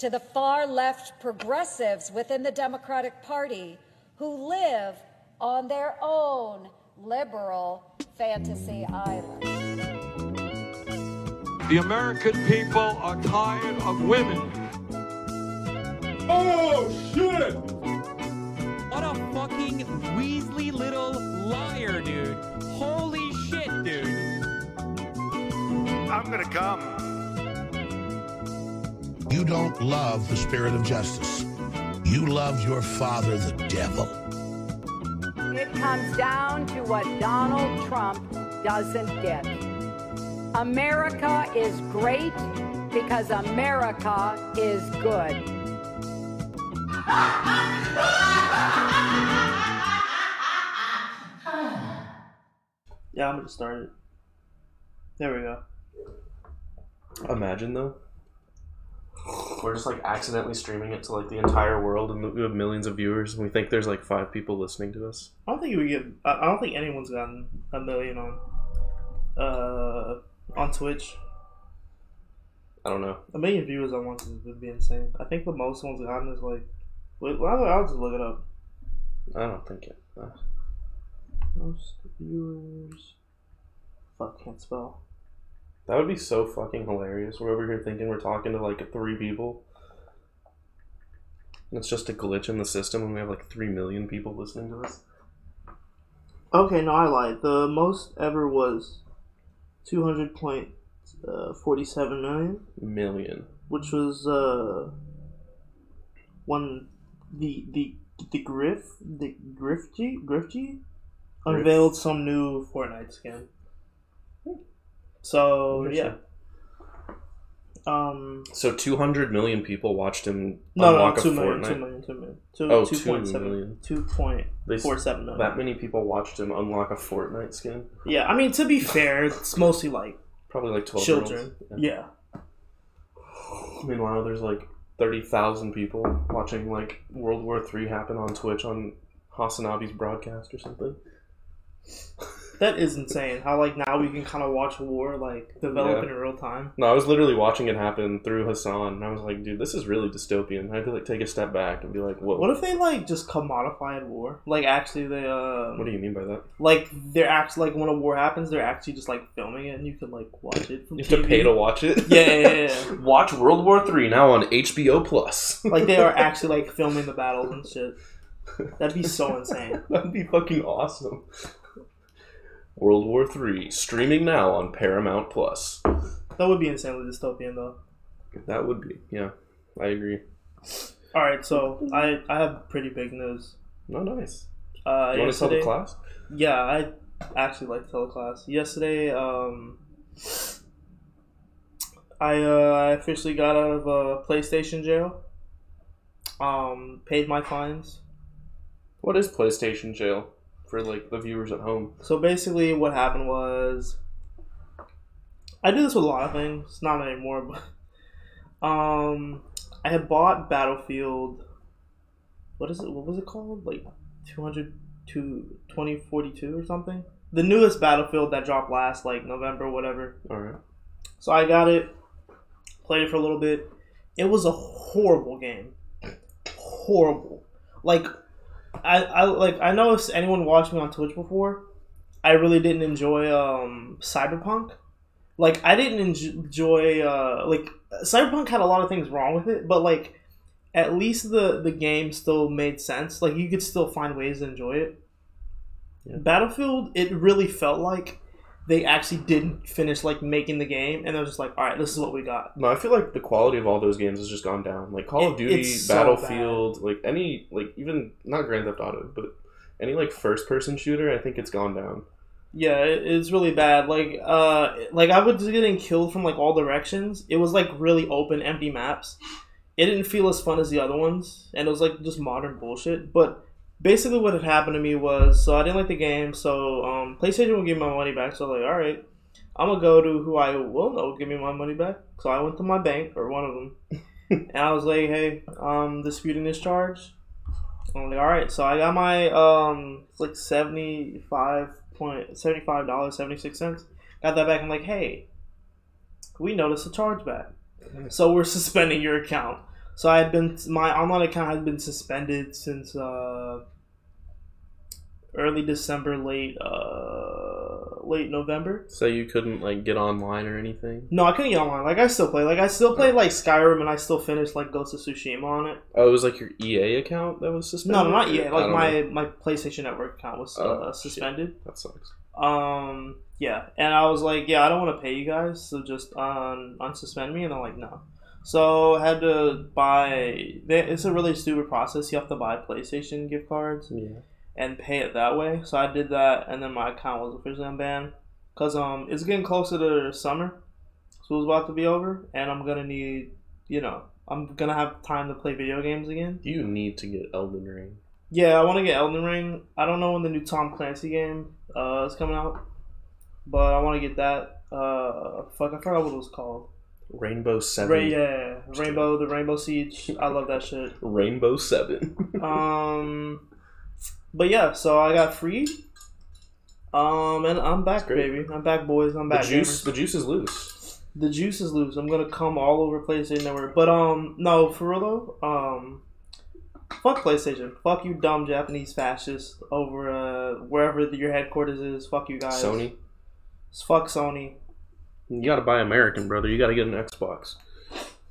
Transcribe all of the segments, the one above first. to the far-left progressives within the Democratic Party who live on their own liberal fantasy island. The American people are tired of women. Oh, shit! What a fucking weaselly little liar, dude. Holy shit, dude. I'm gonna come. You don't love the spirit of justice. You love your father, the devil. It comes down to what Donald Trump doesn't get. America is great because America is good. Yeah, I'm gonna start it. There we go. Imagine though. We're just like accidentally streaming it to like the entire world, and we have millions of viewers, and we think there's like 5 people listening to us. I don't think we get. I don't think anyone's gotten 1 million on Twitch. I don't know. 1 million viewers on once would be insane. I think the most one's gotten is like. Wait, I'll just look it up. I don't think it. Most viewers. Fuck, can't spell. That would be so fucking hilarious. We're over here thinking we're talking to like 3 people. And it's just a glitch in the system, and we have like 3 million people listening to us. Okay, no, I lied. The most ever was 200.47 million. Million. Which was Grifty unveiled some new Fortnite skin. So yeah. So 200 million people watched him unlock a Fortnite. 2 million. 2.7 million. 2.47 million. That many people watched him unlock a Fortnite skin. Yeah, I mean, to be fair, it's mostly like probably like 12 children. Yeah. Meanwhile, there's like 30,000 people watching like World War III happen on Twitch on Hasanabe's broadcast or something. That is insane. How like now we can kind of watch war like develop in real time. No, I was literally watching it happen through Hassan, and I was like, dude, this is really dystopian. I had to like take a step back and be like, whoa. What if they like just commodified war? Like actually they What do you mean by that? Like they're actually like when a war happens, they're actually just like filming it, and you can like watch it. From you have TV. To pay to watch it. Yeah. Watch World War III now on HBO+. Like they are actually like filming the battles and shit. That'd be so insane. That'd be fucking awesome. World War III, streaming now on Paramount+. That would be insanely dystopian, though. That would be, yeah. I agree. Alright, so I have pretty big news. Oh, nice. Do you want to tell the class? Yeah, I actually like to tell the class. Yesterday, I officially got out of PlayStation jail. Paid my fines. What is PlayStation jail? For like the viewers at home. So basically, what happened was, I do this with a lot of things. Not anymore, but I had bought Battlefield. What is it? What was it called? Like 2042 or something. The newest Battlefield that dropped last like November, whatever. All right. So I got it, played it for a little bit. It was a horrible game. Horrible. Like. I like. I know if anyone watched me on Twitch before, I really didn't enjoy Cyberpunk. Like I didn't enjoy like Cyberpunk had a lot of things wrong with it, but like at least the game still made sense. Like you could still find ways to enjoy it. Yeah. Battlefield, it really felt like they actually didn't finish like making the game, and they're just like, all right, this is what we got. No, I feel like the quality of all those games has just gone down. Like Call of Duty, so Battlefield, bad. Like any like even not Grand Theft Auto, but any like first person shooter, I think it's gone down. Yeah, it's really bad. Like I was getting killed from like all directions. It was like really open, empty maps. It didn't feel as fun as the other ones, and it was like just modern bullshit. But basically what had happened to me was, so I didn't like the game, so PlayStation would give me my money back, so I was like, alright, I'm going to go to who I will know give me my money back. So I went to my bank, or one of them, and I was like, hey, disputing this charge. I was like, alright, so I got my, it's like $75.76, got that back. I'm like, hey, we noticed a chargeback, so we're suspending your account. So I had been, my online account had been suspended since early December, late November. So you couldn't like get online or anything? No, I couldn't get online. Like I still played like Skyrim, and I still finished like Ghost of Tsushima on it. Oh, it was like your EA account that was suspended? No, not EA. Like my PlayStation Network account was suspended. Shit. That sucks. Yeah, and I was like, yeah, I don't want to pay you guys, so just unsuspend me. And they're like, no. So I had to buy. It's a really stupid process. You have to buy PlayStation gift cards. Yeah. And pay it that way. So I did that, and then my account was officially unbanned. Cause it's getting closer to summer, so it's about to be over, and I'm gonna need, I'm gonna have time to play video games again. You need to get Elden Ring. Yeah, I want to get Elden Ring. I don't know when the new Tom Clancy game is coming out, but I want to get that. Fuck, I forgot what it was called. Rainbow 7. The Rainbow Siege. I love that shit. Rainbow 7. But yeah, so I got free. And I'm back, baby. I'm back, boys. I'm back. The juice is loose. The juice is loose. I'm gonna come all over PlayStation Network. But no, for real though, fuck PlayStation. Fuck you, dumb Japanese fascists over wherever your headquarters is. Fuck you guys. Sony. Fuck Sony. You gotta buy American, brother. You gotta get an Xbox.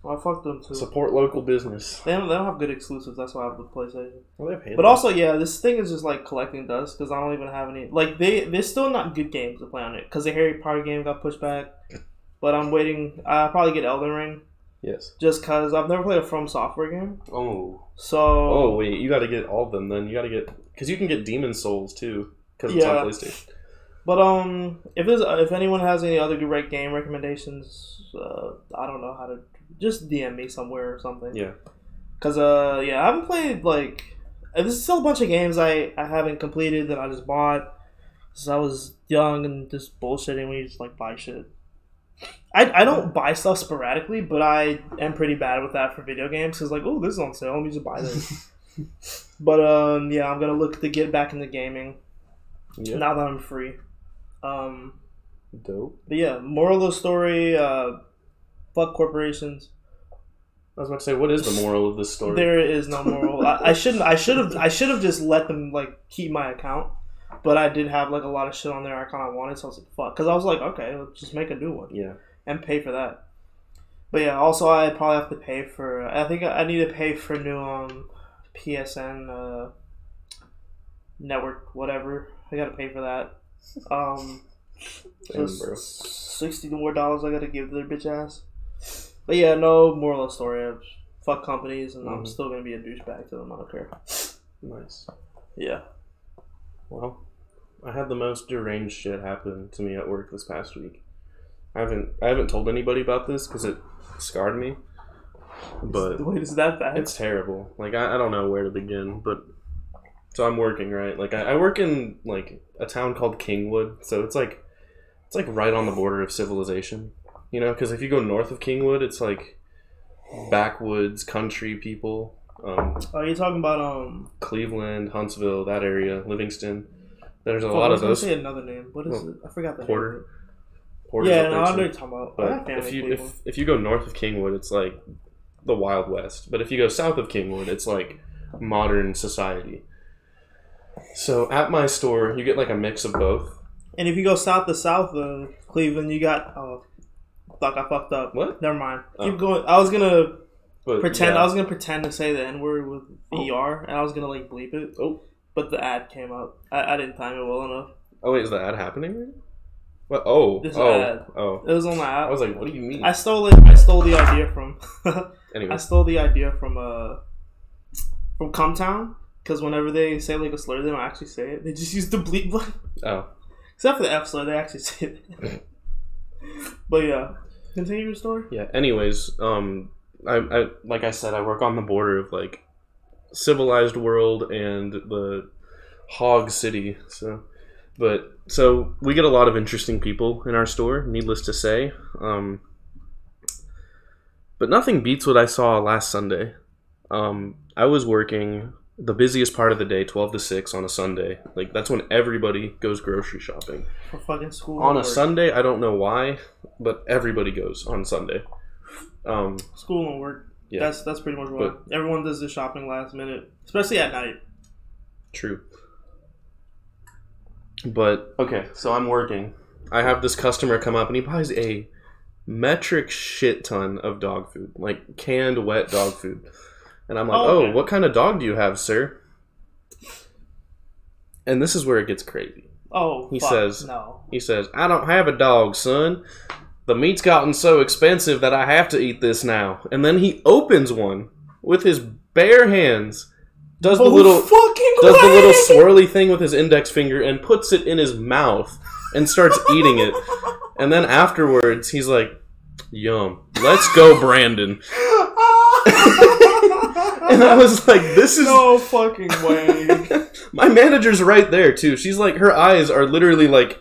Well, I fucked them too. Support local business. They don't have good exclusives. That's why I have the PlayStation. Well, they paid. But also, yeah, this thing is just like collecting dust because I don't even have any. Like they're still not good games to play on it because the Harry Potter game got pushed back. But I'm waiting. I'll probably get Elden Ring. Yes. Just because I've never played a From Software game. Oh. So. Oh wait, you got to get all of them then. You got to get because you can get Demon Souls too because it's on PlayStation. But if anyone has any other great game recommendations, I don't know how to. Just DM me somewhere or something. Yeah. Because, I haven't played, like... There's still a bunch of games I haven't completed that I just bought. Because I was young and just bullshitting when you just, like, buy shit. I don't buy stuff sporadically, but I am pretty bad with that for video games. Because, like, oh, this is on sale. Let me just buy this. But, I'm going to look to get back into gaming. Yeah. Now that I'm free. Dope. But, yeah, moral of the story... fuck corporations. I was about to say, what is the moral of this story? There is no moral. I should have just let them like keep my account, but I did have like a lot of shit on there I kind of wanted, so I was like, fuck, because I was like, okay, let's just make a new one. Yeah. And pay for that. But yeah, also I probably have to pay for. I think I need to pay for new PSN network whatever. I gotta pay for that. Damn, bro. $60 more I gotta give to their bitch ass. But yeah, no moral of the story. Fuck companies, and I'm still gonna be a douchebag to them. I don't care. Nice. Yeah. Well, I had the most deranged shit happen to me at work this past week. I haven't told anybody about this because it scarred me. But wait, is that bad? It's terrible. Like I don't know where to begin. But so I'm working right. Like I work in like a town called Kingwood. So it's like right on the border of civilization. You know, because if you go north of Kingwood, it's like backwoods country people. Are you talking about Cleveland, Huntsville, that area, Livingston? There's a lot of those. Say another name. What is it? I forgot the name. Porter. Yeah, no, I know what you're talking about. But if you go north of Kingwood, it's like the Wild West. But if you go south of Kingwood, it's like modern society. So at my store, you get like a mix of both. And if you go south of Cleveland, you got. Oh, fuck! I fucked up. What? Never mind. Keep going. I was gonna pretend to say the N-word with ER, and I was gonna like bleep it. Oh. But the ad came up. I didn't time it well enough. Oh wait, is the ad happening right now? What? Oh. This ad. Oh. It was on the ad. I was like, what do you mean? I stole the idea from. Anyway. I stole the idea from Comtown, because whenever they say like a slur, they don't actually say it. They just use the bleep button. Oh. Except for the F slur, they actually say it. But yeah, continue your story. Yeah. Anyways, I like I said, I work on the border of like civilized world and the hog city. So we get a lot of interesting people in our store. Needless to say, but nothing beats what I saw last Sunday. I was working the busiest part of the day, 12 to 6 on a Sunday. Like, that's when everybody goes grocery shopping. For fucking school. On a Sunday, I don't know why, but everybody goes on Sunday. School and work. Yeah. That's pretty much why. Everyone does their shopping last minute, especially at night. True. But, okay, so I'm working. I have this customer come up and he buys a metric shit ton of dog food. Like, canned, wet dog food. And I'm like, oh, what kind of dog do you have, sir? And this is where it gets crazy. He says, I don't have a dog, son. The meat's gotten so expensive that I have to eat this now. And then he opens one with his bare hands, does the little swirly thing with his index finger and puts it in his mouth and starts eating it. And then afterwards, he's like, yum. Let's go, Brandon. And I was like, this is... No fucking way. My manager's right there, too. She's like, her eyes are literally like...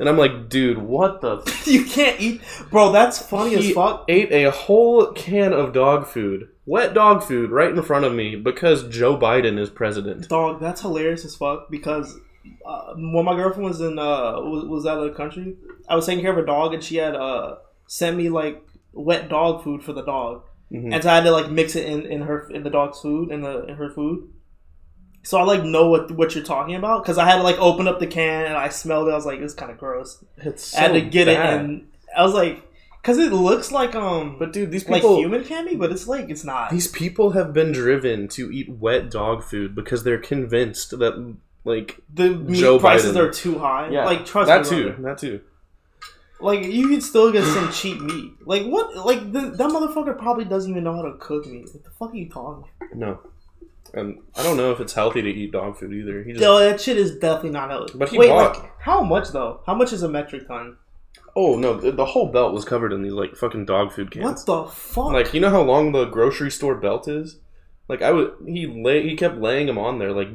And I'm like, dude, what the... You can't eat... Bro, that's funny as fuck. He ate a whole can of dog food. Wet dog food right in front of me because Joe Biden is president. Dog, that's hilarious as fuck because... when my girlfriend was in was out of the country, I was taking care of a dog and she had sent me like wet dog food for the dog, mm-hmm. and so I had to like mix it in the dog's food in her food. So I like know what you're talking about because I had to like open up the can and I smelled it. I was like, it's kind of gross. It's so I had to get bad. It and I was like, because it looks like But dude, these people like human candy, but it's like it's not. These people have been driven to eat wet dog food because they're convinced that. Like the meat Joe prices Biden. Are too high. Yeah. Like trust that me. That too. That too. Like you could still get some cheap meat. Like what? Like that motherfucker probably doesn't even know how to cook meat. What the fuck are you talking? No, and I don't know if it's healthy to eat dog food either. He just... No, that shit is definitely not healthy. But he bought. Like, how much though? How much is a metric ton? Oh no, the whole belt was covered in these like fucking dog food cans. What the fuck? Like you know how long the grocery store belt is? Like I would. He kept laying them on there like.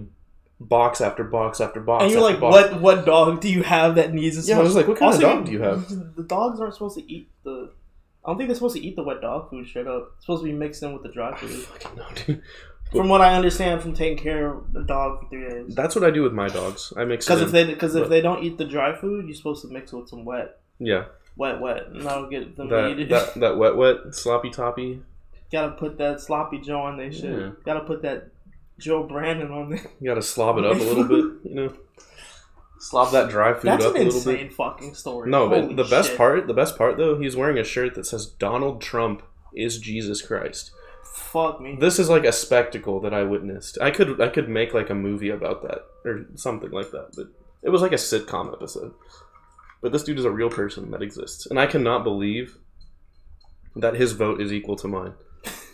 Box after box after box. And you're like, box. What dog do you have that needs this? Yeah, I was like, what kind of dog do you have? The dogs aren't supposed to eat the... I don't think they're supposed to eat the wet dog food straight up. It's supposed to be mixed in with the dry food. I fucking know, dude. From what I understand from taking care of the dog for 3 days. That's what I do with my dogs. I mix it in. Because if they don't eat the dry food, you're supposed to mix it with some wet. Yeah. Wet. And that'll get them needed. That wet, sloppy toppy. Gotta put that sloppy Joe on their shit. Yeah. Gotta put that... Joe Brandon on there. You gotta slob it up a little bit, you know. Slob that dry food up a little bit. That's an insane fucking story. No, but the best part though, he's wearing a shirt that says Donald Trump is Jesus Christ. Fuck me. This is like a spectacle that I witnessed. I could make like a movie about that or something like that, but it was like a sitcom episode. But this dude is a real person that exists, and I cannot believe that his vote is equal to mine.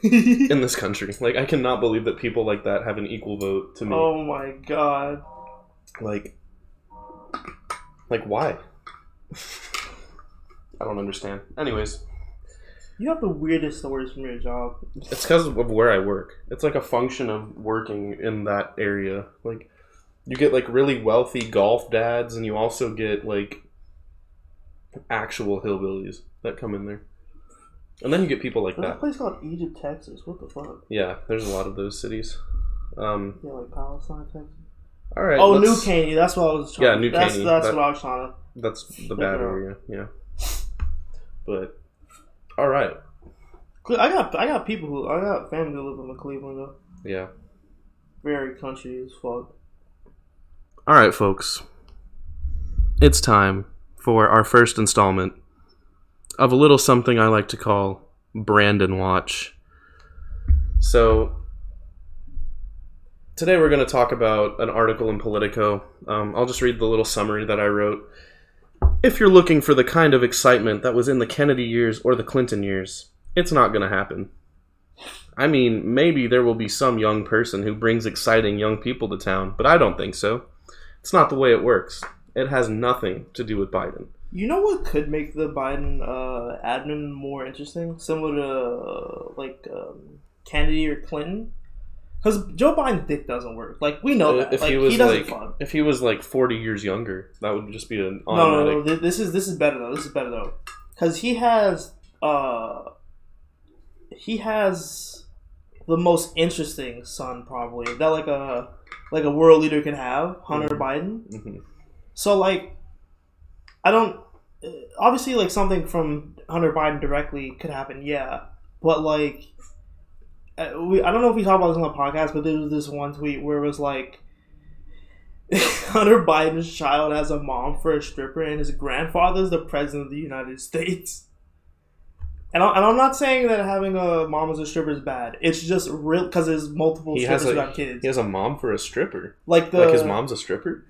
In this country. Like, I cannot believe that people like that have an equal vote to me. Oh my god. Like why? I don't understand. Anyways. You have the weirdest stories from your job. It's because of where I work. It's like a function of working in that area. Like, you get, like, really wealthy golf dads, and you also get, like, actual hillbillies that come in there. And then you get people like that. There's a place called Egypt, Texas. What the fuck? Yeah, there's a lot of those cities. Yeah, like Palestine, Texas. All right. Oh, New Caney. That's what I was trying to... Yeah, New Caney. That's what I was trying to... That's the bad area, yeah. But, all right. I got people who... I got family who live in Cleveland, though. Yeah. Very country as fuck. All right, folks. It's time for our first installment of a little something I like to call Brandon Watch. So, today we're going to talk about an article in Politico. I'll just read the little summary that I wrote. If you're looking for the kind of excitement that was in the Kennedy years or the Clinton years, it's not going to happen. I mean, maybe there will be some young person who brings exciting young people to town, but I don't think so. It's not the way it works. It has nothing to do with Biden. You know what could make the Biden admin more interesting? Similar to, Kennedy or Clinton? Because Joe Biden's dick doesn't work. Like, we know that. If he was, 40 years younger, that would just be an automatic... No. This is better, though. Because he has... the most interesting son, probably. That, a world leader can have. Hunter Biden. Mm-hmm. So, I don't... Obviously, something from Hunter Biden directly could happen, yeah. But like, I don't know if we talked about this on the podcast, but there was this one tweet where it was like, Hunter Biden's child has a mom for a stripper, and his grandfather's the president of the United States. And I'm not saying that having a mom as a stripper is bad. It's just real because there's multiple strippers who got kids. He has a mom for a stripper. Like his mom's a stripper.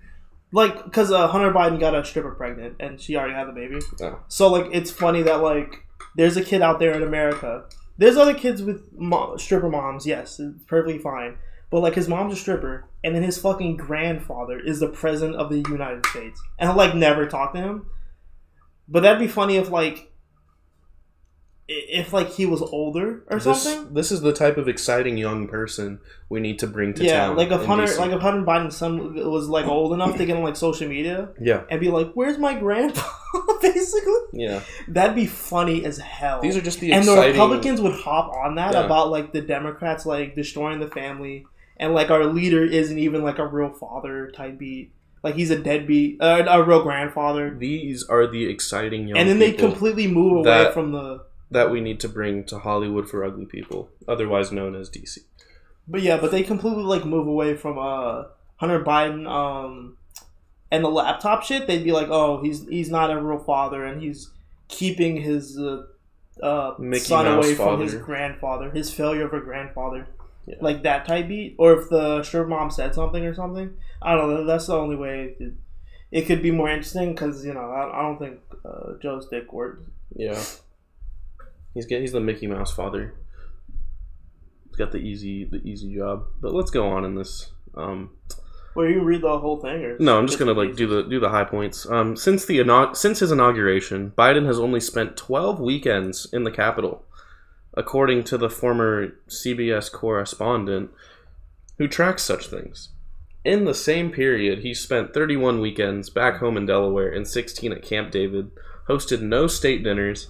Like, because Hunter Biden got a stripper pregnant, and she already had the baby. Oh. So, like, it's funny that, like, there's a kid out there in America. There's other kids with stripper moms, yes. It's perfectly fine. But, like, his mom's a stripper, and then his fucking grandfather is the president of the United States. And I, like, never talk to him. But that'd be funny if, like, he was older or something. This is the type of exciting young person we need to bring to town. Yeah, like if Hunter Biden's son was like old enough to get on like social media. Yeah. And be like, "Where's my grandpa?" Basically. Yeah. That'd be funny as hell. These are just the exciting... And the Republicans would hop on that about like the Democrats like destroying the family, and like our leader isn't even like a real father type beat. Like, he's a deadbeat, a real grandfather. These are the exciting young people. And then they completely move away from that we need to bring to Hollywood for ugly people, otherwise known as DC. But yeah, but they completely like move away from Hunter Biden and the laptop shit. They'd be like, "Oh, he's not a real father, and he's keeping his son away from his grandfather, his failure of a grandfather." Yeah. Like that type beat, or if the stripper mom said something. I don't know. That's the only way it could be more interesting, because you know I don't think Joe's dick works. Yeah. He's the Mickey Mouse father. He's got the easy job. But let's go on in this. Well, you read the whole thing, or no? I'm just gonna like do the high points. Since his inauguration, Biden has only spent 12 weekends in the Capitol, according to the former CBS correspondent who tracks such things. In the same period, he spent 31 weekends back home in Delaware and 16 at Camp David. Hosted no state dinners.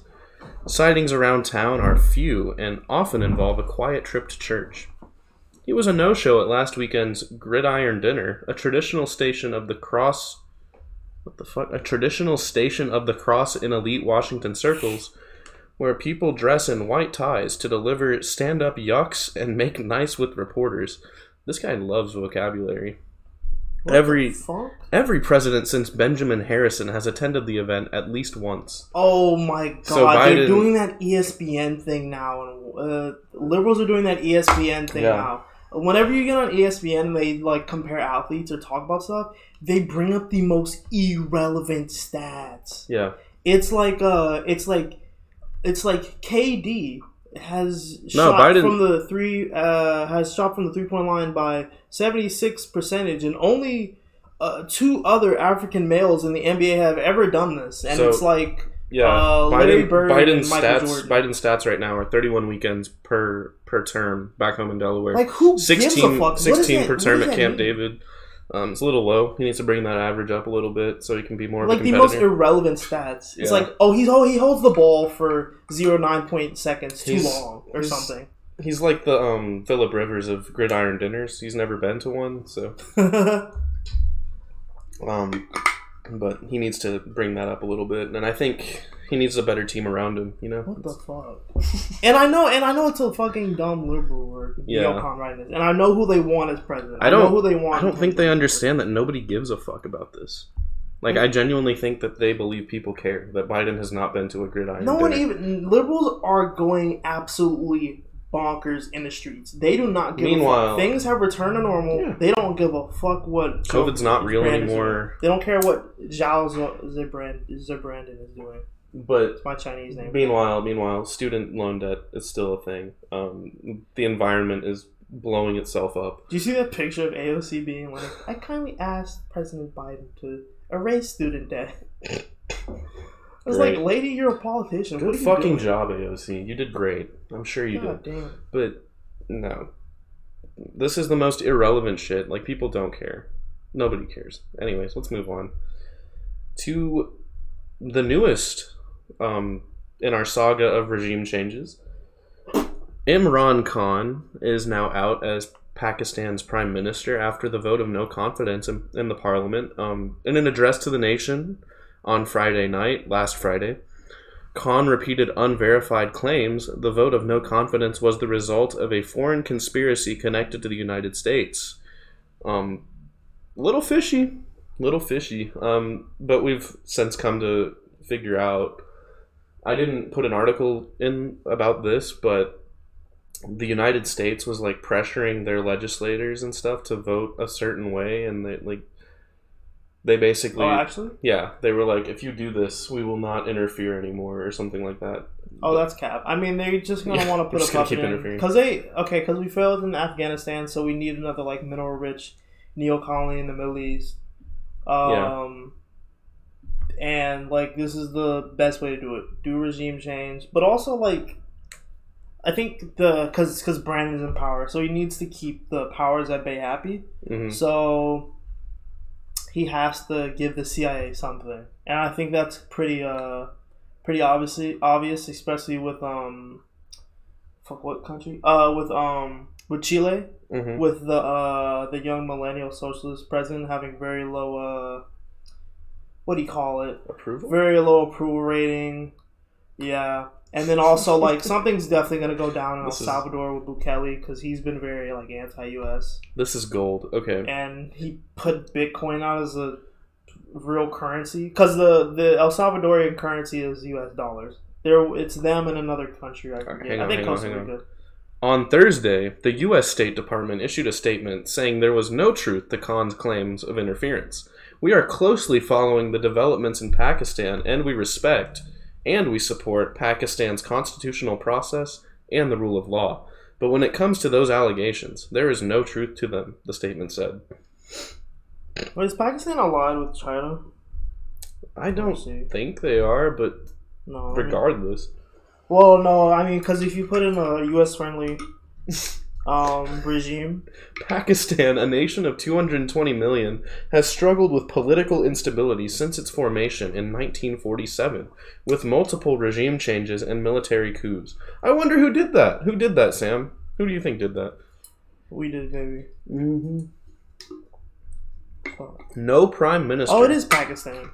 Sightings around town are few and often involve a quiet trip to church. He was a no-show at last weekend's Gridiron Dinner, a traditional station of the cross in elite Washington circles, where people dress in white ties to deliver stand-up yucks and make nice with reporters. This guy loves vocabulary. What every president since Benjamin Harrison has attended the event at least once. Oh my god, so they're doing that ESPN thing now. Liberals are doing that ESPN thing now. Whenever you get on ESPN and they like compare athletes or talk about stuff, they bring up the most irrelevant stats. Yeah. It's like KD has shot from the 3-point line by 76%, and only two other African males in the NBA have ever done this. And so, it's like Larry Bird and Michael Jordan. Biden's stats right now are 31 weekends per term back home in Delaware. Like, who 16, gives a fuck? 16 per term at Camp David. It's a little low. He needs to bring that average up a little bit so he can be more of a competitor. Like the most irrelevant stats. It's like, he holds the ball for 0.9 seconds too long or something. He's like the Philip Rivers of Gridiron Dinners. He's never been to one, so. But he needs to bring that up a little bit, and I think he needs a better team around him. You know what the fuck? and I know it's a fucking dumb liberal word. And I know who they want as president. I don't think they understand that nobody gives a fuck about this. Like, I genuinely think that they believe people care. That Biden has not been to a gridiron. Liberals are going absolutely bonkers in the streets. They do not give a fuck. Things have returned to normal. Yeah. They don't give a fuck what COVID's not real anymore. They don't care what Zhao Zebrandon is doing. But it's my Chinese name. Meanwhile, student loan debt is still a thing. The environment is blowing itself up. Do you see that picture of AOC being like, "I kindly asked President Biden to erase student debt." I was like, "Lady, you're a politician. Good fucking job, AOC. You did great. I'm sure you did." Damn. But no, this is the most irrelevant shit. Like, people don't care. Nobody cares. Anyways, let's move on to the newest in our saga of regime changes. Imran Khan is now out as Pakistan's prime minister after the vote of no confidence in the parliament. In an address to the nation on Friday night, last Friday, Khan repeated unverified claims, the vote of no confidence was the result of a foreign conspiracy connected to the United States. Little fishy. But we've since come to figure out, I didn't put an article in about this, but the United States was like pressuring their legislators and stuff to vote a certain way, and they basically... Oh, actually? Yeah. They were like, if you do this, we will not interfere anymore or something like that. Oh, that's cap. I mean, they're just going to want to put a puppet in. Because we failed in Afghanistan, so we need another, like, mineral-rich neo-colony in the Middle East. And, like, this is the best way to do it. Do regime change. But also, like, I think because Brandon's in power, so he needs to keep the powers at bay happy. Mm-hmm. So... he has to give the CIA something, and I think that's pretty obvious, especially with with Chile, mm-hmm. with the young millennial socialist president having very low approval, very low approval rating, yeah, and then also like something's definitely gonna go down in Salvador with Bukele because he's been very like anti-US. This is gold, okay. And he put Bitcoin out as a real currency because the El Salvadorian currency is U.S. dollars. It's them in another country. I think Costa Rica. On Thursday, the U.S. State Department issued a statement saying there was no truth to Khan's claims of interference. We are closely following the developments in Pakistan, and we respect and we support Pakistan's constitutional process and the rule of law. But when it comes to those allegations, there is no truth to them, the statement said. Wait, is Pakistan allied with China? I don't think they are, but no, regardless. Because if you put in a U.S.-friendly regime... Pakistan, a nation of 220 million, has struggled with political instability since its formation in 1947, with multiple regime changes and military coups. I wonder who did that? Who did that, Sam? Who do you think did that? We did, baby. Mm-hmm. No prime minister. Oh, it is Pakistan.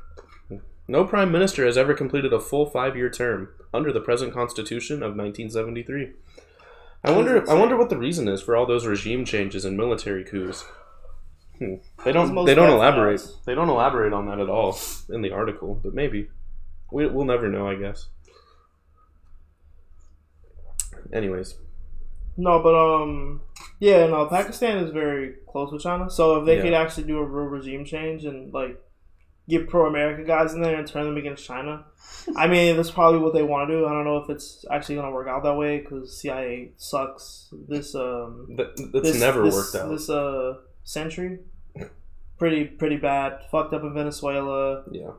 No prime minister has ever completed a full 5-year term under the present constitution of 1973. I wonder what the reason is for all those regime changes and military coups. They don't elaborate. They don't elaborate on that at all in the article, but maybe we'll never know, I guess. Anyways. No, but Pakistan is very close with China, so if they could actually do a real regime change and like get pro-America guys in there and turn them against China. I mean, that's probably what they want to do. I don't know if it's actually going to work out that way because CIA sucks. This never worked out. This century, pretty bad. Fucked up in Venezuela. Yeah.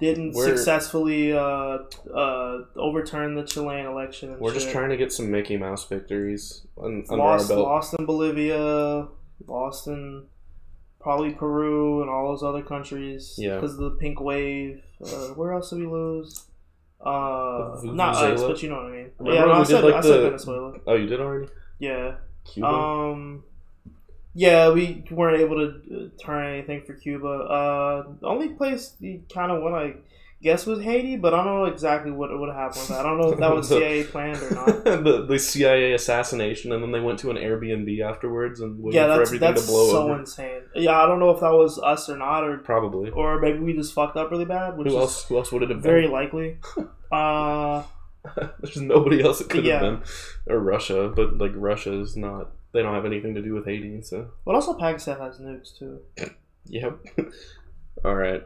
Didn't successfully overturn the Chilean election. Just trying to get some Mickey Mouse victories under our belt. Lost in Bolivia. Lost in. Probably Peru and all those other countries because of the pink wave. Where else did we lose? Not us, but you know what I mean. I said Venezuela. Oh, you did already? Yeah. Cuba? Yeah, we weren't able to turn anything for Cuba. The only place you kind of went, I guess, was Haiti, but I don't know exactly what would happen with that. I don't know if that was CIA planned or not. the CIA assassination, and then they went to an Airbnb afterwards and waited for everything to blow over. That's so insane. Yeah, I don't know if that was us or not. Probably. Or maybe we just fucked up really bad. Who else would it have been? Very likely. There's nobody else it could have been. Or Russia, but like Russia's not... They don't have anything to do with Haiti, so... But also Pakistan has nukes, too. Yep. All right.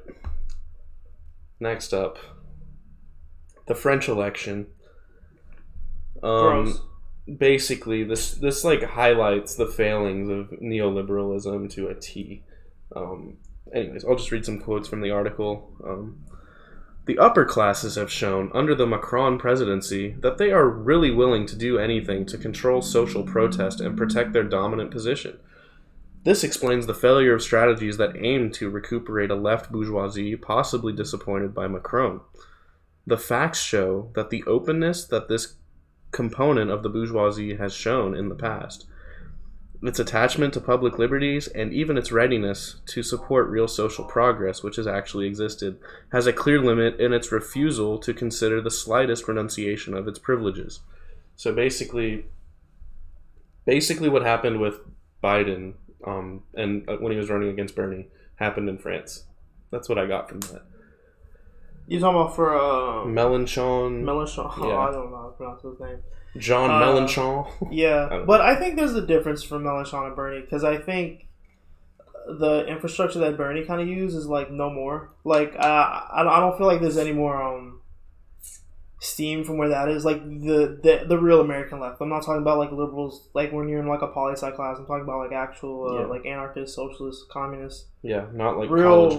Next up, the French election. Gross. Basically, this like highlights the failings of neoliberalism to a T. Anyways, I'll just read some quotes from the article. The upper classes have shown under the Macron presidency that they are really willing to do anything to control social protest and protect their dominant position. This explains the failure of strategies that aim to recuperate a left bourgeoisie possibly disappointed by Macron. The facts show that the openness that this component of the bourgeoisie has shown in the past its attachment to public liberties, and even its readiness to support real social progress which has actually existed, has a clear limit in its refusal to consider the slightest renunciation of its privileges. So basically what happened with Biden and when he was running against Bernie happened in France. That's what I got from that. You're talking about for... Mélenchon. Yeah. I don't know how to pronounce his name. John Mélenchon. Yeah, but I think there's a difference from Mélenchon and Bernie, because I think the infrastructure that Bernie kind of used is like no more. Like I don't feel like there's any more steam from where that is. Like the real American left. I'm not talking about like liberals. Like when you're in like a poli-sci class, I'm talking about like actual like anarchists, socialists, communists. Yeah, not like real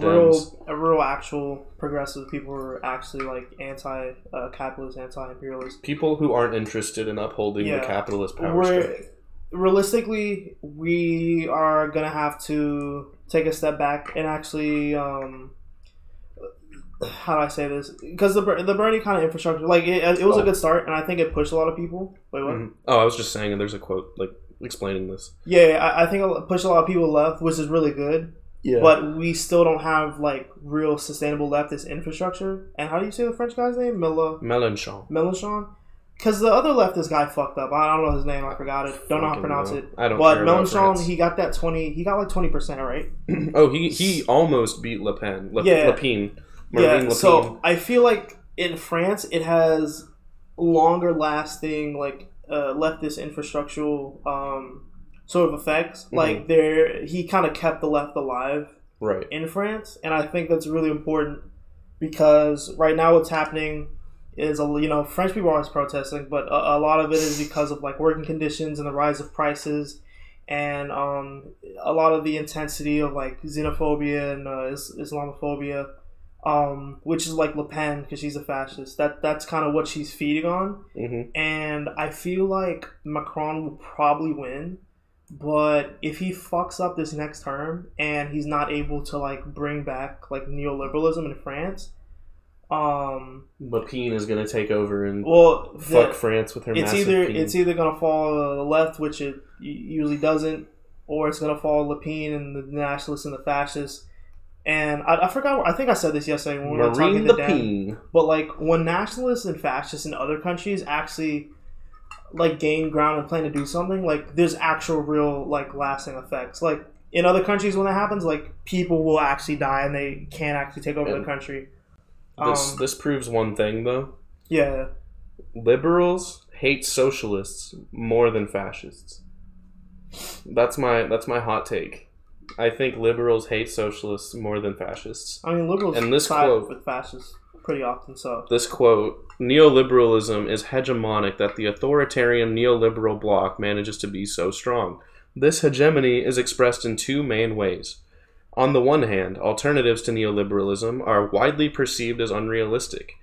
actual progressive people who are actually like anti-capitalist, anti-imperialist. People who aren't interested in upholding the capitalist power structure. Realistically, we are gonna have to take a step back and actually, how do I say this? Because the Bernie kind of infrastructure, like it was a good start, and I think it pushed a lot of people. Wait, what? Mm-hmm. Oh, I was just saying, and there's a quote like explaining this. Yeah, I think it pushed a lot of people left, which is really good. Yeah. But we still don't have like real sustainable leftist infrastructure. And how do you say the French guy's name? Mélenchon. Mélenchon, because the other leftist guy fucked up. I don't know his name. I forgot it. Don't know how to pronounce it. I don't. But Mélenchon, he got that 20. He got like 20%, right? Oh, he almost beat Le Pen. Le Pen. Marine Le Pen. So I feel like in France it has longer lasting like leftist infrastructural sort of effects. Mm-hmm. Like he kind of kept the left alive in France, and I think that's really important, because right now what's happening is French people are always protesting, but a lot of it is because of like working conditions and the rise of prices. And a lot of the intensity of like xenophobia and Islamophobia, which is like Le Pen, because she's a fascist. That's kind of what she's feeding on. Mm-hmm. And I feel like Macron will probably win, but if he fucks up this next term and he's not able to like bring back like neoliberalism in France, Le Pen is gonna take over and fuck France with her. It's either gonna fall to the left, which it usually doesn't, or it's gonna fall Le Pen and the nationalists and the fascists. And I forgot, I think I said this yesterday when we were talking to Dan, but like when nationalists and fascists in other countries actually like gain ground and plan to do something, like there's actual real like lasting effects. Like in other countries when that happens, like people will actually die and they can't actually take over the country. This proves one thing though. Yeah. Liberals hate socialists more than fascists. That's my hot take. I think liberals hate socialists more than fascists. I mean, liberals side with fascists pretty often, so... This quote, "Neoliberalism is hegemonic that the authoritarian neoliberal bloc manages to be so strong. This hegemony is expressed in two main ways. On the one hand, alternatives to neoliberalism are widely perceived as unrealistic."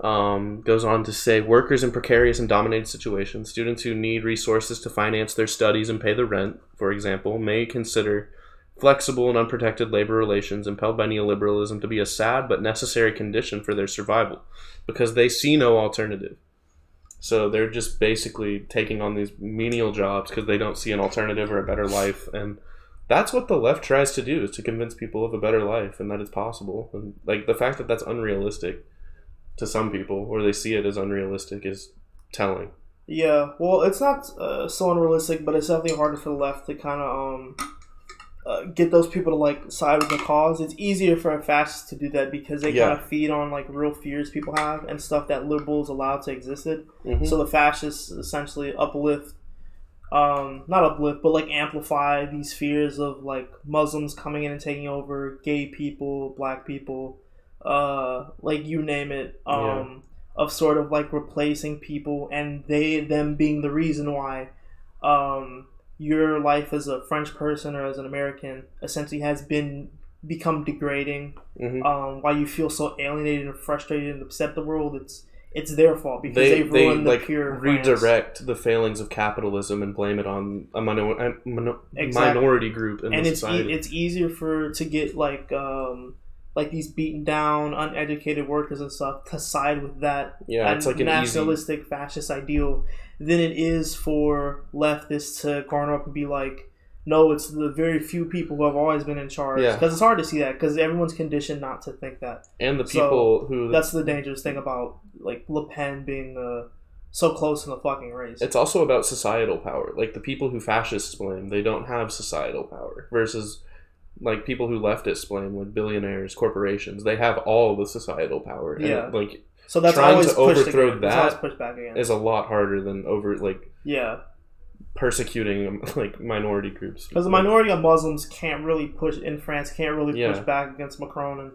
Goes on to say, "Workers in precarious and dominated situations, students who need resources to finance their studies and pay their rent, for example, may consider... flexible and unprotected labor relations impelled by neoliberalism to be a sad but necessary condition for their survival, because they see no alternative." So they're just basically taking on these menial jobs because they don't see an alternative or a better life. And that's what the left tries to do, is to convince people of a better life and that it's possible. And like the fact that that's unrealistic to some people, or they see it as unrealistic, is telling. Yeah, well, it's not so unrealistic, but it's definitely harder for the left to kind of... get those people to like side with the cause. It's easier for fascists to do that because they kind of feed on like real fears people have and stuff that liberals allowed to exist. Mm-hmm. So the fascists essentially amplify these fears of like Muslims coming in and taking over, gay people, black people, like you name it, of sort of like replacing people and them being the reason why your life as a French person or as an American essentially has become degrading. Mm-hmm. Why you feel so alienated and frustrated and upset the world, it's their fault because they've ruined the pure France. Redirect the failings of capitalism and blame it on a minority group in society. It's easier to get like these beaten down, uneducated workers and stuff to side with that it's like an nationalistic fascist ideal than it is for leftists to garner up and be like, no, it's the very few people who have always been in charge. Because it's hard to see that because everyone's conditioned not to think that. And the people who... That's the dangerous thing about like Le Pen being so close in the fucking race. It's also about societal power. Like the people who fascists blame, they don't have societal power versus... Like, people who leftists blame, like, billionaires, corporations, they have all the societal power. And, like, so that's trying to overthrow that is a lot harder than persecuting, like, minority groups. Because the minority of Muslims can't really push, in France, can't really push back against Macron and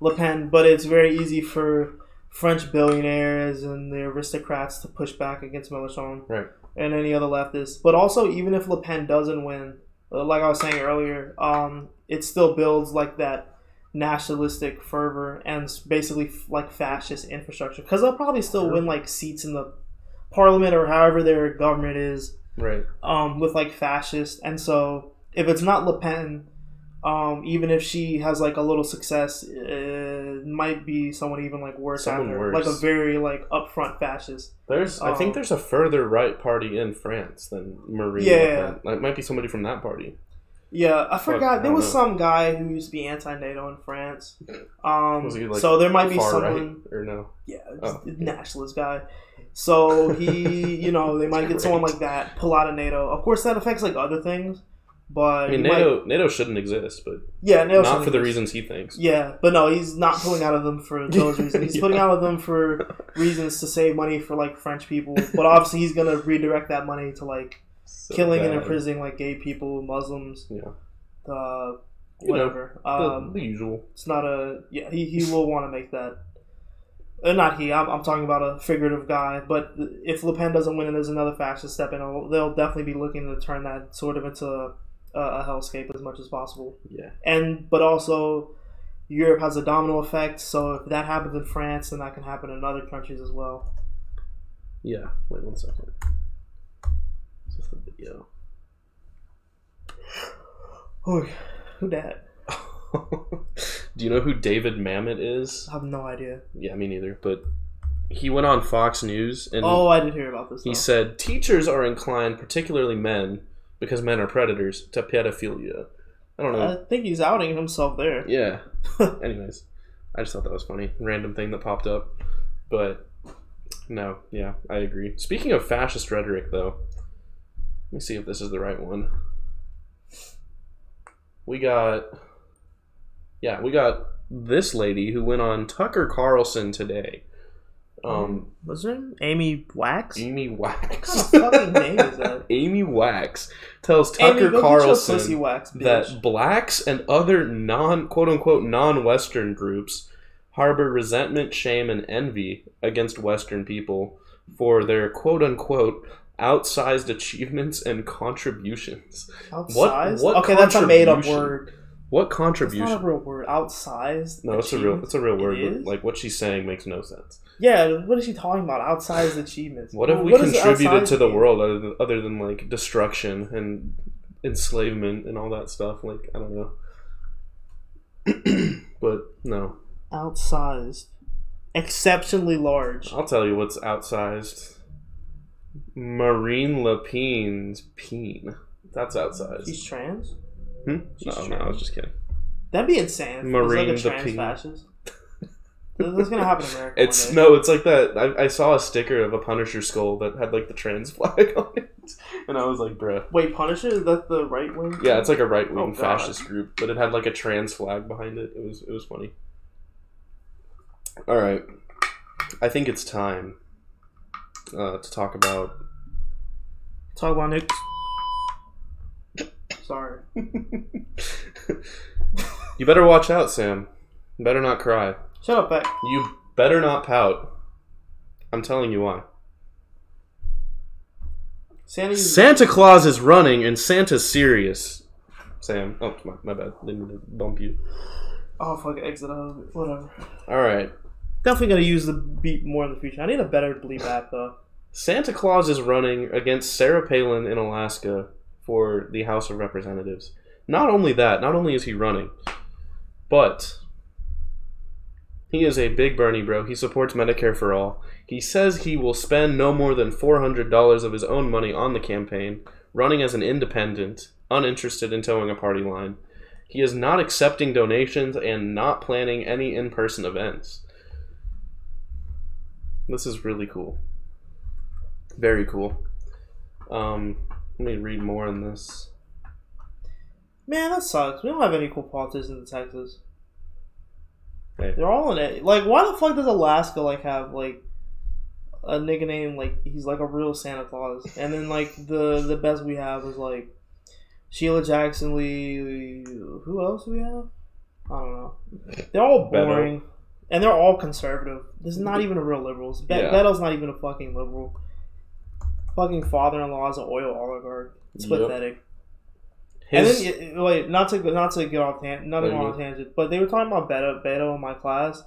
Le Pen, but it's very easy for French billionaires and the aristocrats to push back against Mélenchon and any other leftists. But also, even if Le Pen doesn't win, like I was saying earlier, it still builds like that nationalistic fervor and basically like fascist infrastructure because they'll probably still win like seats in the parliament or however their government is with like fascist. And so if it's not Le Pen, even if she has like a little success, it might be someone even like worse at her, like a very like upfront fascist. There's I think there's a further right party in France than Marine Le Pen. Like, it might be somebody from that party. Yeah, I forgot. There was some guy who used to be anti-NATO in France. So there might be someone... Right or no? Yeah, nationalist guy. So he, you know, they might get someone like that, pull out of NATO. Of course, that affects, like, other things, but... I mean, NATO shouldn't exist, but... Yeah, NATO not for the reasons he thinks. Yeah, but no, he's not pulling out of them for those reasons. He's pulling out of them for reasons to save money for, like, French people. But obviously, he's going to redirect that money to, like... killing and imprisoning like gay people, Muslims, whatever. The usual. It's not a He will want to make that. Not he. I'm talking about a figurative guy. But if Le Pen doesn't win, and there's another fascist step in, they'll definitely be looking to turn that sort of into a hellscape as much as possible. Yeah. And but also, Europe has a domino effect. So if that happens in France, then that can happen in other countries as well. Yeah. Wait 1 second. The video. Oh, who that? Do you know who David Mamet is? I have no idea. Yeah, me neither. But he went on Fox News and I did hear about this. He said teachers are inclined, particularly men, because men are predators, to pedophilia. I don't know. I think he's outing himself there. Yeah. Anyways, I just thought that was funny. Random thing that popped up, but no, yeah, I agree. Speaking of fascist rhetoric, though. Let me see if this is the right one. We got this lady who went on Tucker Carlson today. Was her name Amy Wax? Amy Wax. What kind of fucking name is that? Amy Wax tells Tucker Carlson that blacks and other quote unquote non-Western groups harbor resentment, shame, and envy against Western people for their quote unquote outsized achievements and contributions. Outsized? What okay, that's a made-up word. What contribution? That's not a real word. Outsized? No, it's a real word. But, like, what she's saying makes no sense. Yeah, what is she talking about? Outsized achievements. What have we contributed to the world other than, like, destruction and enslavement and all that stuff? Like, I don't know. But, no. Outsized. Exceptionally large. I'll tell you what's outsized. Marine Le Pen's peen. That's outsized. She's trans? No, I was just kidding. That'd be insane. Marine Le Pen. Fascist. That's gonna happen in America. It's like that. I saw a sticker of a Punisher skull that had like the trans flag on it, and I was like, bruh. Wait, Punisher? Is that the right wing? Yeah, it's like a right wing fascist group, but it had like a trans flag behind it. It was funny. All right, I think it's time. To talk about Nick. Sorry. You better watch out, Sam. You better not cry. Shut up, Beck. You better not pout. I'm telling you why. Santa Claus is running and Santa's serious. Sam. Oh, my bad. Didn't bump you. Oh, fuck. Exit out of it. Whatever. All right. Definitely gonna use the beep more in the future. I need a better bleep app though. Santa Claus is running against Sarah Palin in Alaska for the House of Representatives. Not only is he running, but He is a big Bernie bro. He supports Medicare for all. He says he will spend no more than $400 of his own money on the campaign, running as an independent, uninterested in towing a party line. He is not accepting donations and not planning any in-person events. This is really cool. Very cool. Let me read more on this. Man, that sucks. We don't have any cool politicians in Texas. Hey. They're all in it. Like, why the fuck does Alaska, like, have, like, a nigga named, like, he's like a real Santa Claus? And then, like, the best we have is, like, Sheila Jackson Lee. Who else do we have? I don't know. They're all boring. Beto. And they're all conservative. There's not even a real liberals. Beto's not even a fucking liberal. Fucking father-in-law is an oil oligarch. It's pathetic. His... And then, wait, not to get off tangent, but they were talking about Beto in my class,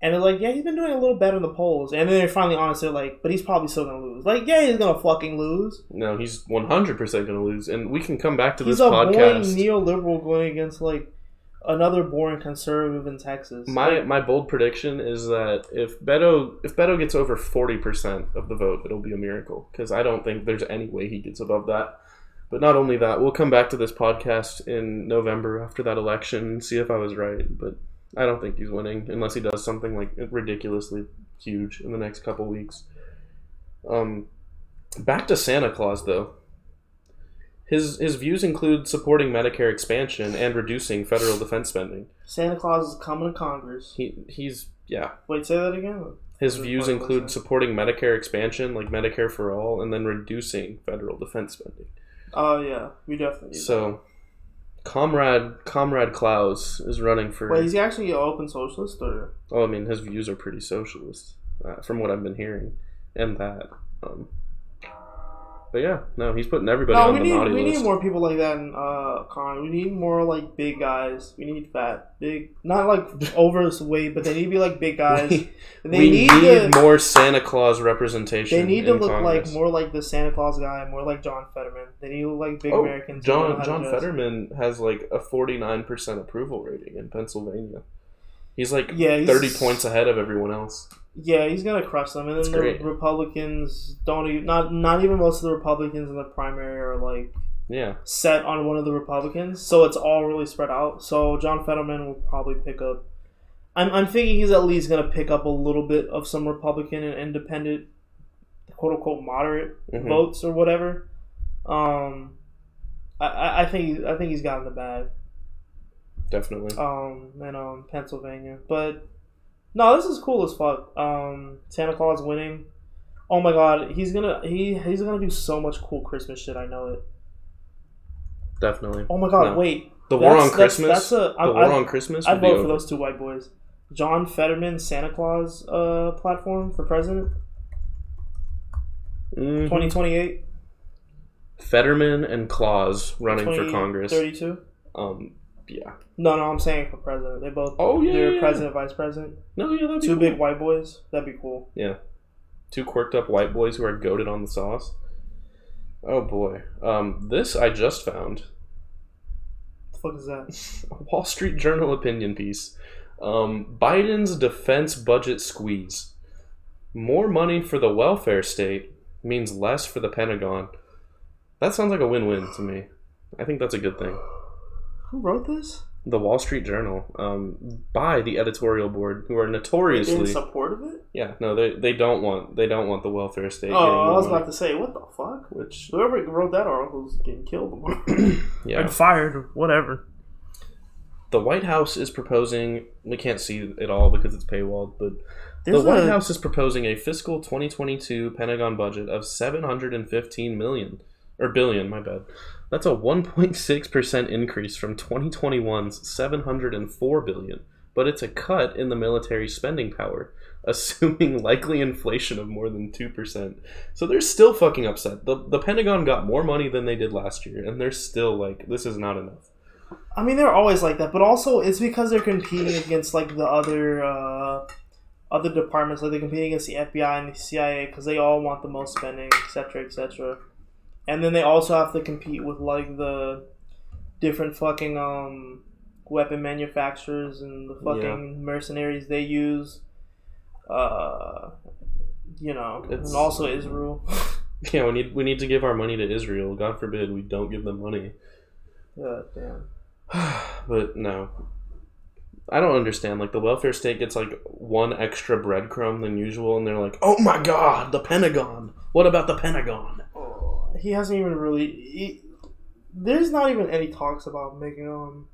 and they're like, yeah, he's been doing a little better in the polls, and then they're finally honest. They're like, but he's probably still gonna lose. Like, yeah, he's gonna fucking lose. No, he's 100% gonna lose, and we can come back to this podcast. He's a boring neoliberal going against like another boring conservative in Texas. My bold prediction is that if Beto gets over 40% of the vote, it'll be a miracle, because I don't think there's any way he gets above that. But not only that, we'll come back to this podcast in November after that election and see if I was right. But I don't think he's winning unless he does something like ridiculously huge in the next couple weeks. Back to Santa Claus, though. His views include supporting Medicare expansion and reducing federal defense spending. Santa Claus is coming to Congress. He's Wait, say that again? His views include supporting Medicare expansion, like Medicare for all, and then reducing federal defense spending. Oh, yeah. We definitely do. So, Comrade Klaus is running for... Wait, is he actually an open socialist, or...? Oh, I mean, his views are pretty socialist, from what I've been hearing. And that. But, yeah. No, he's putting everybody on the naughty list. We need more people like that in Congress. We need more, like, big guys. We need big... Not, like, overweight, but they need to be, like, big guys. we need more Santa Claus representation. They need to look Congress. Like more like the Santa Claus guy, more like John Fetterman. They need to look like big Americans. John Fetterman has, like, a 49% approval rating in Pennsylvania. He's, like, 30 points ahead of everyone else. Yeah, he's going to crush them. And then the Republicans don't even... Not even most of the Republicans in the primary are, like... Yeah. Set on one of the Republicans. So it's all really spread out. So John Fetterman will probably pick up... I'm thinking he's at least going to pick up a little bit of some Republican and independent, quote-unquote, moderate votes or whatever. I think he's got in the bag. Definitely. In Pennsylvania. But... No, this is cool as fuck. Santa Claus winning. Oh my god, he's gonna do so much cool Christmas shit. I know it. Definitely. Oh my god, no. Wait. The war on Christmas. I'd vote for those two white boys. John Fetterman, Santa Claus, platform for president. 2028. Fetterman and Claus running for Congress. 32. Yeah. No, I'm saying for president. They both... Oh, yeah. They're president, vice president. No, yeah, that'd be cool. Two big white boys. That'd be cool. Yeah. Two quirked up white boys who are goated on the sauce. Oh, boy. This I just found. What the fuck is that? A Wall Street Journal opinion piece. Biden's defense budget squeeze. More money for the welfare state means less for the Pentagon. That sounds like a win-win to me. I think that's a good thing. Who wrote this? The Wall Street Journal, by the editorial board, who are notoriously in support of it. Yeah, no, they don't want the welfare state. Oh, I was about to say, what the fuck? Which whoever wrote that article is getting killed tomorrow. Yeah, and fired, or whatever. The White House is proposing. We can't see it all because it's paywalled, but White House is proposing a fiscal 2022 Pentagon budget of $715 million or billion. My bad. That's a 1.6% increase from 2021's $704 billion, but it's a cut in the military spending power, assuming likely inflation of more than 2%. So they're still fucking upset. The Pentagon got more money than they did last year, and they're still like, this is not enough. I mean, they're always like that, but also it's because they're competing against like the other departments. Like they're competing against the FBI and the CIA because they all want the most spending, etc., etc., and then they also have to compete with, like, the different fucking weapon manufacturers and the fucking mercenaries they use. You know, it's, and also Israel. Yeah, we need to give our money to Israel. God forbid we don't give them money. God damn. But no, I don't understand. Like, the welfare state gets like one extra breadcrumb than usual, and they're like, "Oh my God, the Pentagon! What about the Pentagon?" Oh, he hasn't even really. There's not even any talks about making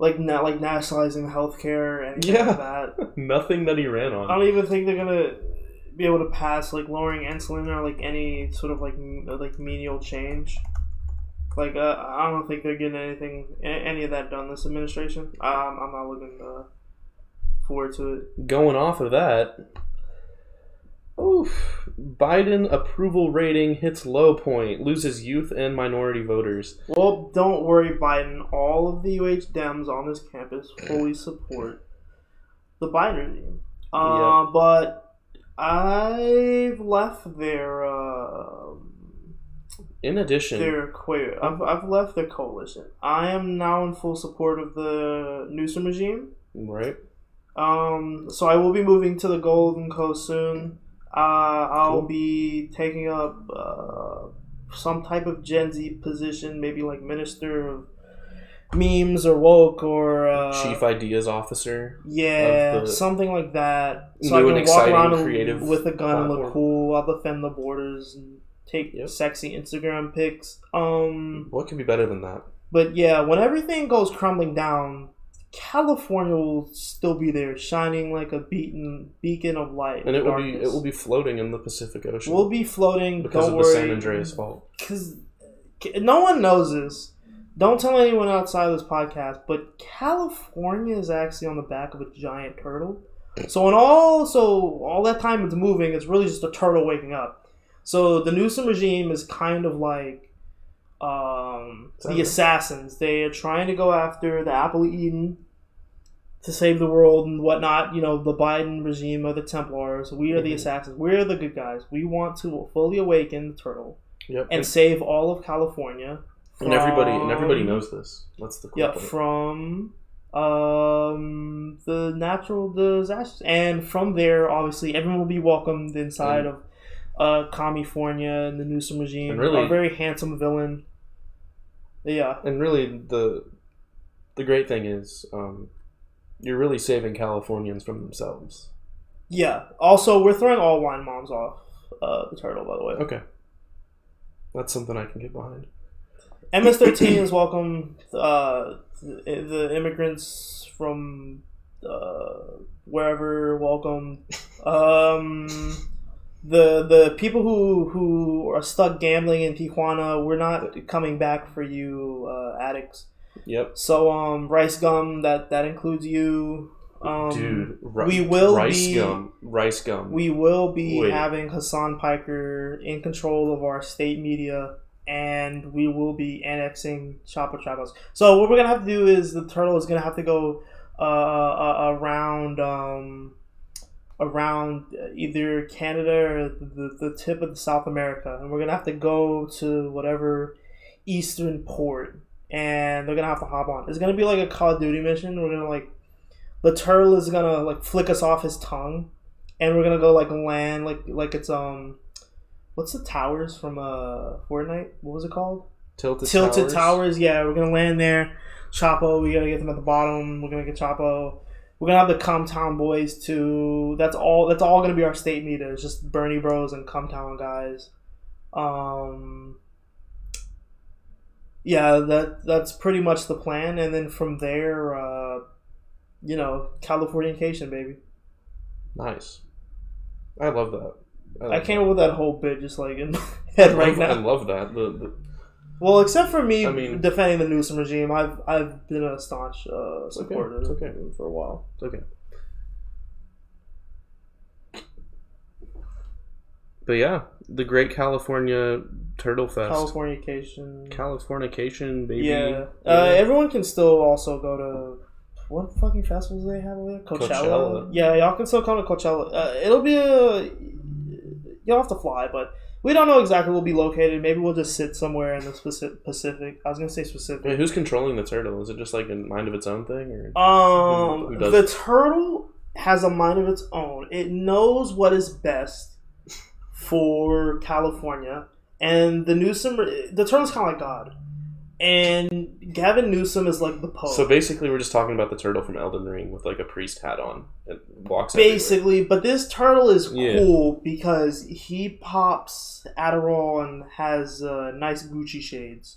like nationalizing healthcare and like that. Nothing that he ran on. I don't even think they're gonna be able to pass like lowering insulin or like any sort of like menial change. Like I don't think they're getting any of that done this administration. I'm not looking forward to it. Going off of that, oof! Biden approval rating hits low point, loses youth and minority voters. Well, don't worry, Biden. All of the UH Dems on this campus fully support the Biden name. But I've left their. In addition, I've left their coalition. I am now in full support of the Newsom regime. Right. So I will be moving to the Golden Coast soon. I'll be taking up some type of Gen Z position, maybe like Minister of Memes or Woke or... Chief Ideas Officer. Yeah, something like that. So I can walk around with a gun and look cool. I'll defend the borders and take sexy Instagram pics. What could be better than that? But yeah, when everything goes crumbling down, California will still be there, shining like a beacon of light. And it will be floating in the Pacific Ocean. We'll be floating, because don't of worry. The San Andreas Fault. Because no one knows this. Don't tell anyone outside of this podcast, but California is actually on the back of a giant turtle. So all that time it's moving, it's really just a turtle waking up. So the Newsom regime is kind of like the assassins. They are trying to go after the Apple of Eden to save the world and whatnot. You know, the Biden regime are the Templars. We are the assassins. We are the good guys. We want to fully awaken the turtle and save all of California. And everybody knows this. That's the cool point. From the natural disasters, and from there, obviously, everyone will be welcomed inside of California and the Newsom regime. And really, a very handsome villain. Yeah. And really, the great thing is, you're really saving Californians from themselves. Yeah. Also, we're throwing all wine moms off the turtle, by the way. Okay. That's something I can get behind. MS-13 has welcomed the immigrants from wherever. Welcomed. The people who are stuck gambling in Tijuana, we're not coming back for you addicts. Yep. So Rice Gum, that includes you. Dude, Rice Gum. We will be having Hassan Piker in control of our state media, and we will be annexing Chapultepecos. So what we're gonna have to do is the turtle is gonna have to go around either Canada or the tip of South America, and we're gonna have to go to whatever eastern port, and they're gonna have to hop on. It's gonna be like a Call of Duty mission. We're gonna the turtle is gonna flick us off his tongue, and we're gonna go land like it's what's the towers from Fortnite? What was it called? Tilted Towers. Yeah, we're gonna land there. Chapo, we gotta get them at the bottom. We're gonna get Chapo. We're gonna have the Comtown boys too. That's all gonna be our state media. It's just Bernie Bros and Comtown guys. That's pretty much the plan. And then from there, Californication, baby. Nice. I love that. I came up with that whole bit just in my head right now. I love that. Well, except for me defending the Newsom regime, I've been a staunch supporter for a while. Okay. But yeah, the Great California Turtle Fest. Californication, baby. Yeah. Everyone can still also go to... What fucking festivals do they have over there? Coachella. Yeah, y'all can still come to Coachella. You'll have to fly, but... We don't know exactly where we'll be located. Maybe we'll just sit somewhere in the Pacific. I was going to say Pacific. Wait, who's controlling the turtle? Is it just like a mind of its own thing? Or the turtle has a mind of its own. It knows what is best for California. And the Newsom... The turtle's kind of like God. And Gavin Newsom is like the Pope. So basically we're just talking about the turtle from Elden Ring with like a priest hat on. It walks basically everywhere. But this turtle is cool because he pops Adderall and has nice Gucci shades.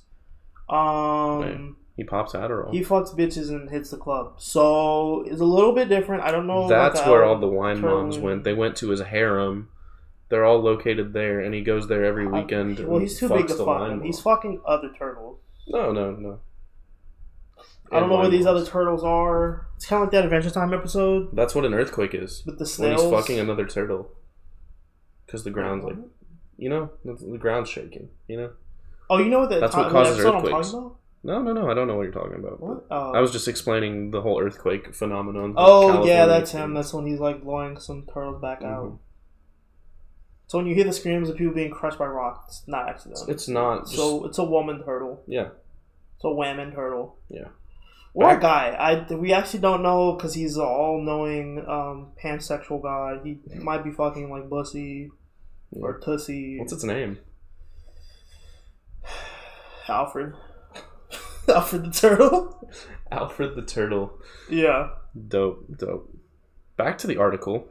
Wait, he pops Adderall? He fucks bitches and hits the club. So it's a little bit different. I don't know. That's where all the wine moms went. They went to his harem. They're all located there and he goes there every weekend. Well, he's too big to fuck him. He's fucking other turtles. No. I don't know where these other turtles are. It's kind of like that Adventure Time episode. That's what an earthquake is. With the snails. When he's fucking another turtle. Because the ground's like, you know, the ground's shaking, you know? Oh, you know what that's what causes earthquakes. No, I don't know what you're talking about. What? I was just explaining the whole earthquake phenomenon. Oh, yeah, that's him. That's when he's like blowing some turtles back out. So when you hear the screams of people being crushed by rocks, it's not accidental. It's not. So it's a woman turtle. Yeah. It's a woman turtle. Yeah. Or a guy. We actually don't know because he's an all-knowing pansexual guy. He might be fucking like Bussy or Tussie. What's its name? Alfred. Alfred the turtle. Alfred the turtle. Yeah. Dope. Back to the article.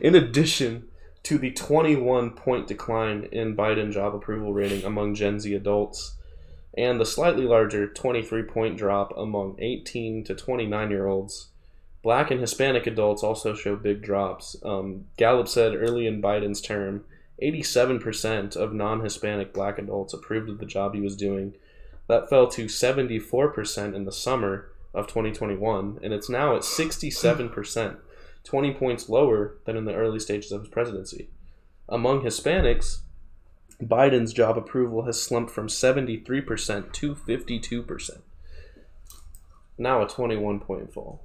In addition to the 21-point decline in Biden job approval rating among Gen Z adults and the slightly larger 23-point drop among 18 to 29-year-olds, Black and Hispanic adults also show big drops. Gallup said early in Biden's term, 87% of non-Hispanic Black adults approved of the job he was doing. That fell to 74% in the summer of 2021, and it's now at 67%. 20 points lower than in the early stages of his presidency. Among Hispanics, Biden's job approval has slumped from 73% to 52%. Now a 21-point fall.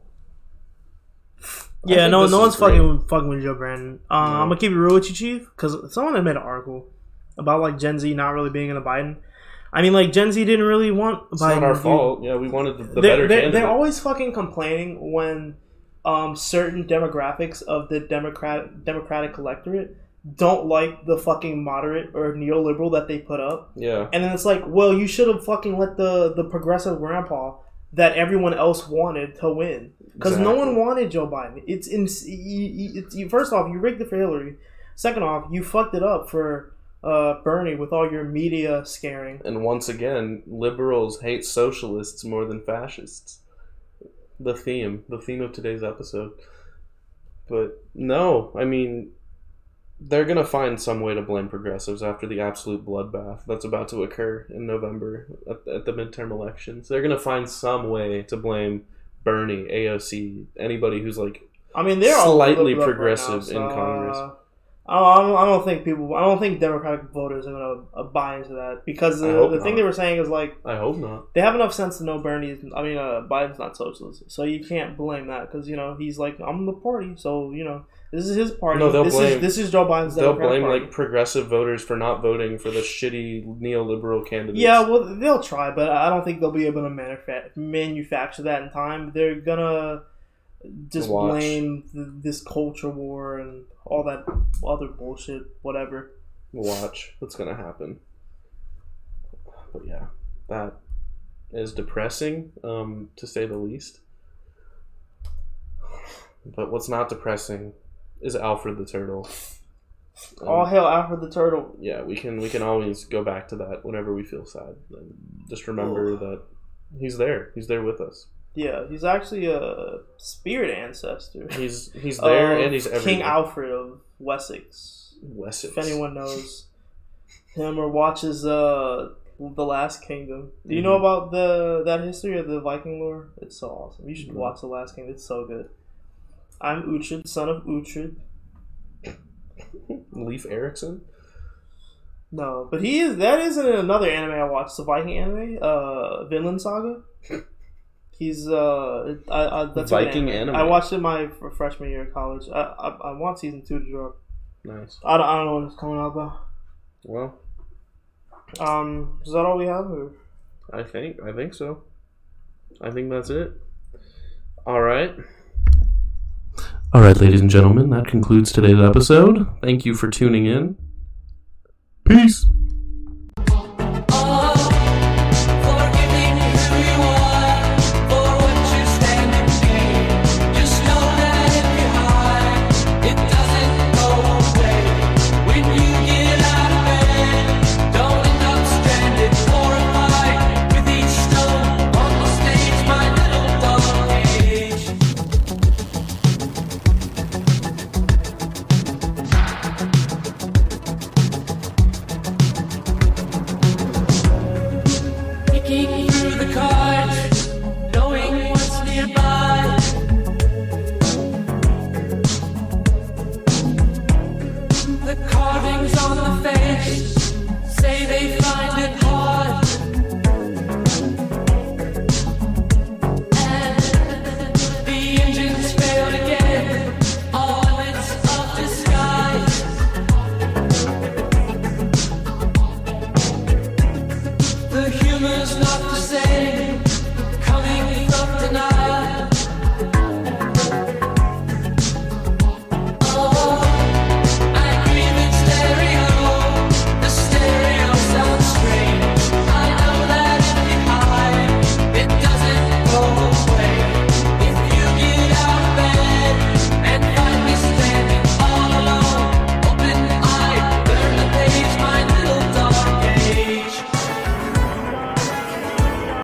Yeah, no one's fucking with Joe Brandon. I'm going to keep it real with you, Chief, because someone had made an article about like Gen Z not really being in a Biden. I mean, like, Gen Z didn't really want Biden. It's not our fault. Yeah, we wanted the better candidate. They're always fucking complaining when... certain demographics of the Democratic electorate don't like the fucking moderate or neoliberal that they put up. Yeah. And then it's like, well, you should have fucking let the progressive grandpa that everyone else wanted to win. Because no one wanted Joe Biden. First off, you rigged it for Hillary. Second off, you fucked it up for Bernie with all your media scaring. And once again, liberals hate socialists more than fascists. The theme of today's episode. But no, I mean, they're going to find some way to blame progressives after the absolute bloodbath that's about to occur in November at the midterm elections. They're going to find some way to blame Bernie, AOC, anybody who's like, I mean, they're slightly progressive in Congress. I don't think Democratic voters are going to buy into that because the thing they were saying is like, I hope not. They have enough sense to know Biden's not socialist, so you can't blame that because you know he's like, I'm the party, so you know this is his party. No, this is Joe Biden's. They'll blame like progressive voters for not voting for the shitty neoliberal candidates. Yeah, well, they'll try, but I don't think they'll be able to manufacture that in time. They're gonna just blame this culture war and all that other bullshit, whatever. Watch. That's going to happen. But yeah, that is depressing, to say the least. But what's not depressing is Alfred the Turtle. All hail Alfred the Turtle. Yeah, we can always go back to that whenever we feel sad. And just remember that he's there. He's there with us. Yeah, he's actually a spirit ancestor. He's there and he's everywhere. King Alfred of Wessex. If anyone knows him or watches The Last Kingdom. Do you know about that history of the Viking lore? It's so awesome. You should watch The Last Kingdom. It's so good. I'm Uhtred, son of Uhtred. Leif Erikson? No, but that is in another anime I watched. The Viking anime, Vinland Saga. He's that's Viking anime. I watched it my freshman year of college. I want season 2 to drop. Nice. I don't know when it's coming out though. Well. Is that all we have? Or? I think so. I think that's it. All right. All right, ladies and gentlemen, that concludes today's episode. Thank you for tuning in. Peace. It's not